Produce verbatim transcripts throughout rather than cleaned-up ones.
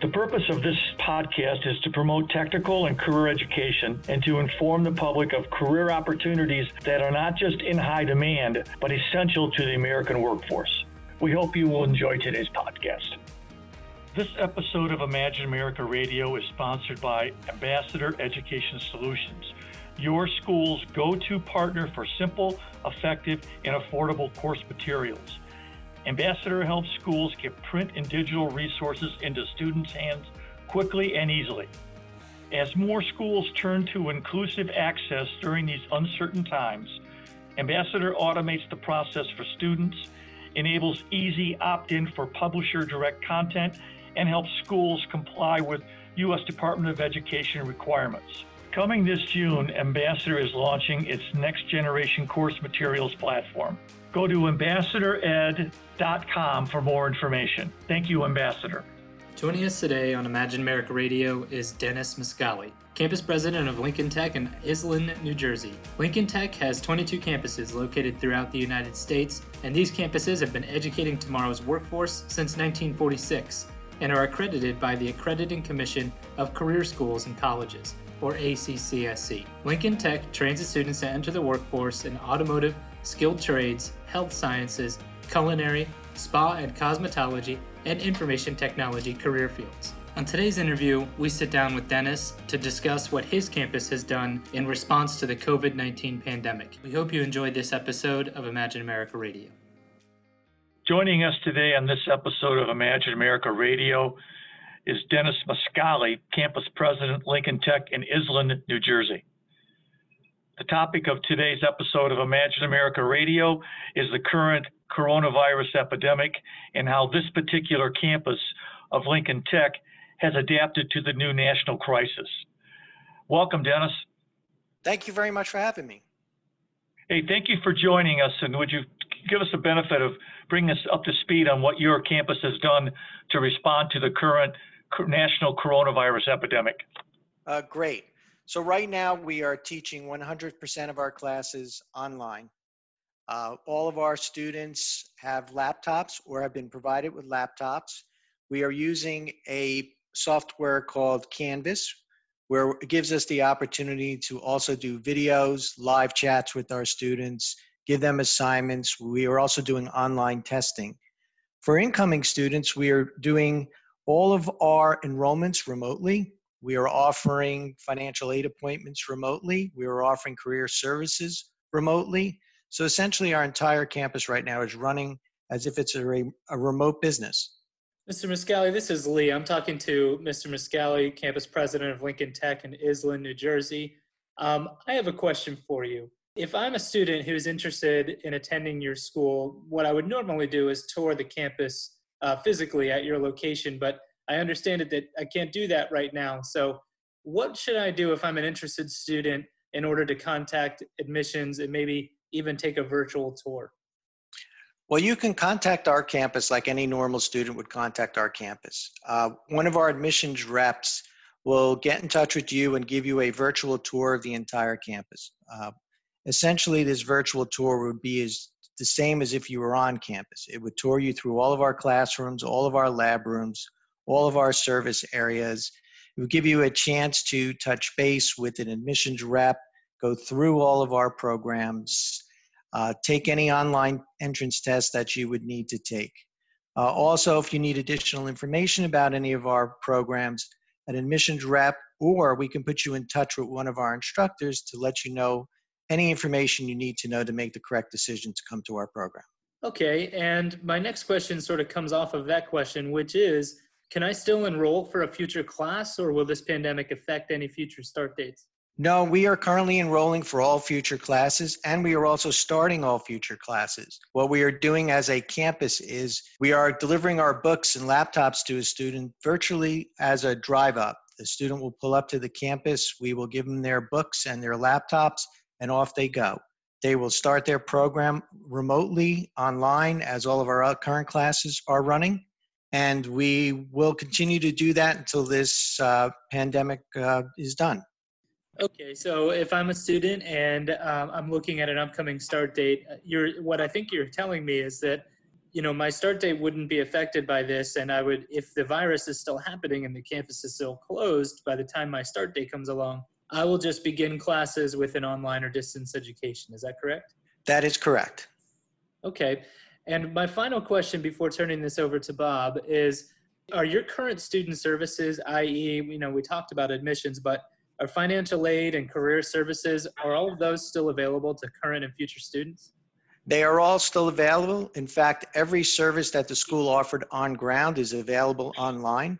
The purpose of this podcast is to promote technical and career education and to inform the public of career opportunities that are not just in high demand, but essential to the American workforce. We hope you will enjoy today's podcast. This episode of Imagine America Radio is sponsored by Ambassador Education Solutions, your school's go-to partner for simple, effective, and affordable course materials. Ambassador helps schools get print and digital resources into students' hands quickly and easily. As more schools turn to inclusive access during these uncertain times, Ambassador automates the process for students, enables easy opt-in for publisher direct content, and helps schools comply with U S Department of Education requirements. Coming this June, Ambassador is launching its next generation course materials platform. Go to ambassador ed dot com for more information. Thank you, Ambassador. Joining us today on Imagine America Radio is Dennis Mascali, campus president of Lincoln Tech in Iselin, New Jersey. Lincoln Tech has twenty-two campuses located throughout the United States, and these campuses have been educating tomorrow's workforce since nineteen forty-six and are accredited by the Accrediting Commission of Career Schools and Colleges, or A C C S C. Lincoln Tech trains its students to enter the workforce in automotive, skilled trades, health sciences, culinary, spa and cosmetology, and information technology career fields. On today's interview, we sit down with Dennis to discuss what his campus has done in response to the covid nineteen pandemic. We hope you enjoyed this episode of Imagine America Radio. Joining us today on this episode of Imagine America Radio is Dennis Mascali, campus president, Lincoln Tech in Iselin, New Jersey. The topic of today's episode of Imagine America Radio is the current coronavirus epidemic and how this particular campus of Lincoln Tech has adapted to the new national crisis. Welcome, Dennis. Thank you very much for having me. Hey, thank you for joining us. And would you give us the benefit of bringing us up to speed on what your campus has done to respond to the current national coronavirus epidemic? Uh, great. So right now we are teaching one hundred percent of our classes online. Uh, all of our students have laptops or have been provided with laptops. We are using a software called Canvas, where it gives us the opportunity to also do videos, live chats with our students, give them assignments. We are also doing online testing. For incoming students, we are doing all of our enrollments remotely. We are offering financial aid appointments remotely. We are offering career services remotely. So essentially our entire campus right now is running as if it's a, re- a remote business. Mister Mascali, this is Lee. I'm talking to Mister Mascali, campus president of Lincoln Tech in Iselin, New Jersey. Um, I have a question for you. If I'm a student who's interested in attending your school, what I would normally do is tour the campus uh, physically at your location, but I understand it that I can't do that right now. So what should I do if I'm an interested student in order to contact admissions and maybe even take a virtual tour? Well, you can contact our campus like any normal student would contact our campus. Uh, one of our admissions reps will get in touch with you and give you a virtual tour of the entire campus. Uh, essentially, this virtual tour would be as the same as if you were on campus. It would tour you through all of our classrooms, all of our lab rooms, all of our service areas. It will give you a chance to touch base with an admissions rep, go through all of our programs, uh, take any online entrance tests that you would need to take. Uh, also, if you need additional information about any of our programs, an admissions rep, or we can put you in touch with one of our instructors to let you know any information you need to know to make the correct decision to come to our program. Okay, and my next question sort of comes off of that question, which is, can I still enroll for a future class, or will this pandemic affect any future start dates? No, we are currently enrolling for all future classes, and we are also starting all future classes. What we are doing as a campus is we are delivering our books and laptops to a student virtually as a drive-up. The student will pull up to the campus, we will give them their books and their laptops, and off they go. They will start their program remotely online as all of our current classes are running. And we will continue to do that until this uh, pandemic uh, is done. Okay, so if I'm a student and um, I'm looking at an upcoming start date, you're, what I think you're telling me is that, you know, my start date wouldn't be affected by this, and I would, if the virus is still happening and the campus is still closed, by the time my start date comes along, I will just begin classes with an online or distance education. Is that correct? That is correct. Okay, and my final question before turning this over to Bob is, are your current student services, that is, you know, we talked about admissions, but are financial aid and career services, are all of those still available to current and future students? They are all still available. In fact, every service that the school offered on ground is available online.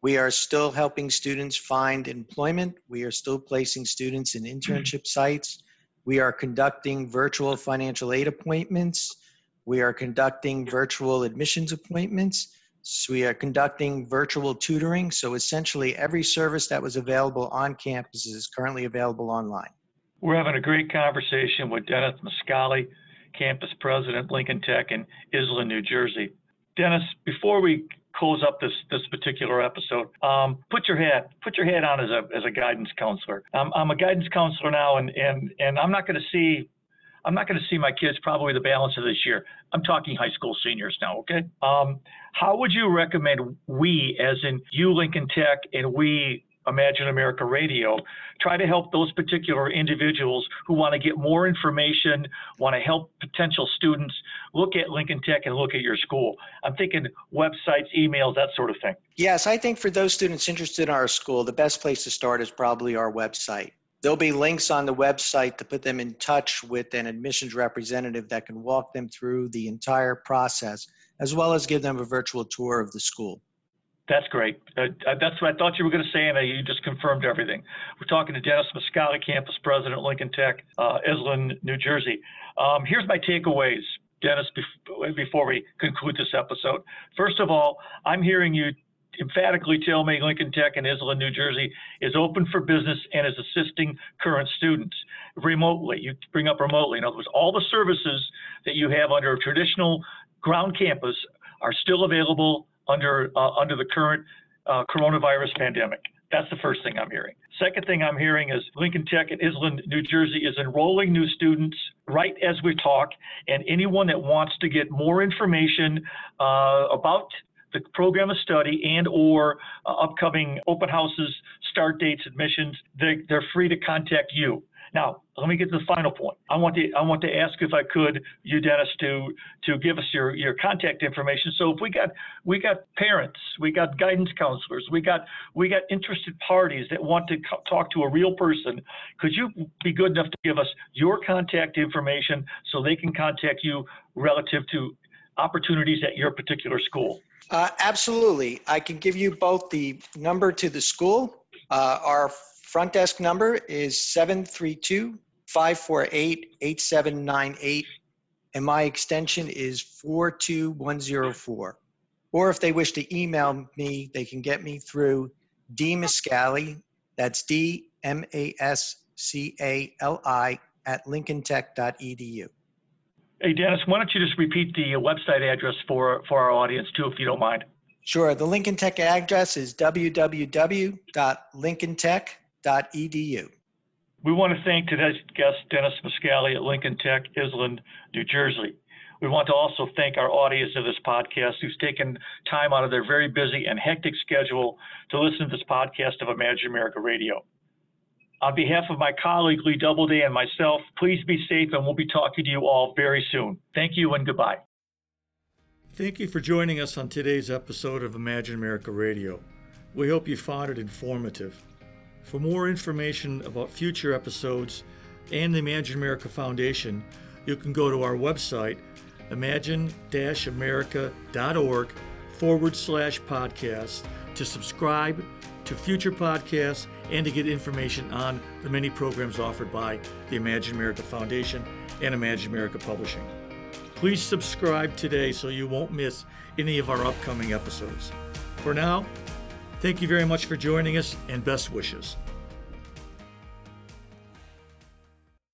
We are still helping students find employment. We are still placing students in internship sites. We are conducting virtual financial aid appointments. We are conducting virtual admissions appointments. So we are conducting virtual tutoring. So essentially every service that was available on campus is currently available online. We're having a great conversation with Dennis Mascali, Campus President, Lincoln Tech in Iselin, New Jersey. Dennis, before we close up this this particular episode, um, put your hat put your hat on as a as a guidance counselor. I'm, I'm a guidance counselor now, and and and I'm not going to see. I'm not going to see my kids probably the balance of this year. I'm talking high school seniors now, okay? Um, how would you recommend we, as in you, Lincoln Tech, and we, Imagine America Radio, try to help those particular individuals who want to get more information, want to help potential students look at Lincoln Tech and look at your school? I'm thinking websites, emails, that sort of thing. Yes, I think for those students interested in our school, the best place to start is probably our website. There'll be links on the website to put them in touch with an admissions representative that can walk them through the entire process, as well as give them a virtual tour of the school. That's great. Uh, that's what I thought you were going to say, and you just confirmed everything. We're talking to Dennis Mascali, Campus President, Lincoln Tech, uh, Iselin, New Jersey. Um, here's my takeaways, Dennis, bef- before we conclude this episode. First of all, I'm hearing you emphatically tell me Lincoln Tech in Iselin, New Jersey is open for business and is assisting current students remotely. You bring up remotely. In other words, all the services that you have under a traditional ground campus are still available under uh, under the current uh, coronavirus pandemic. That's the first thing I'm hearing. Second thing I'm hearing is Lincoln Tech in Iselin, New Jersey is enrolling new students right as we talk, and anyone that wants to get more information uh, about the program of study and or uh, upcoming open houses, start dates, admissions, they, they're free to contact you. Now, let me get to the final point. I want to I want to ask if I could, you Dennis, to to give us your, your contact information. So if we got we got parents, we got guidance counselors, we got we got interested parties that want to co- talk to a real person, could you be good enough to give us your contact information so they can contact you relative to opportunities at your particular school? Uh, absolutely. I can give you both the number to the school. Uh, our front desk number is seven three two, five four eight, eight seven nine eight, and my extension is four two one zero four. Or if they wish to email me, they can get me through dmascali, that's D M A S C A L I, at lincoln tech dot e d u. Hey, Dennis, why don't you just repeat the website address for, for our audience, too, if you don't mind? Sure. The Lincoln Tech address is w w w dot lincoln tech dot e d u. We want to thank today's guest, Dennis Mascali at Lincoln Tech, Iselin, New Jersey. We want to also thank our audience of this podcast who's taken time out of their very busy and hectic schedule to listen to this podcast of Imagine America Radio. On behalf of my colleague, Lee Doubleday, and myself, please be safe, and we'll be talking to you all very soon. Thank you and goodbye. Thank you for joining us on today's episode of Imagine America Radio. We hope you found it informative. For more information about future episodes and the Imagine America Foundation, you can go to our website, imagine america dot org forward slash podcast, to subscribe to future podcasts and to get information on the many programs offered by the Imagine America Foundation and Imagine America Publishing. Please subscribe today so you won't miss any of our upcoming episodes. For now, thank you very much for joining us, and best wishes.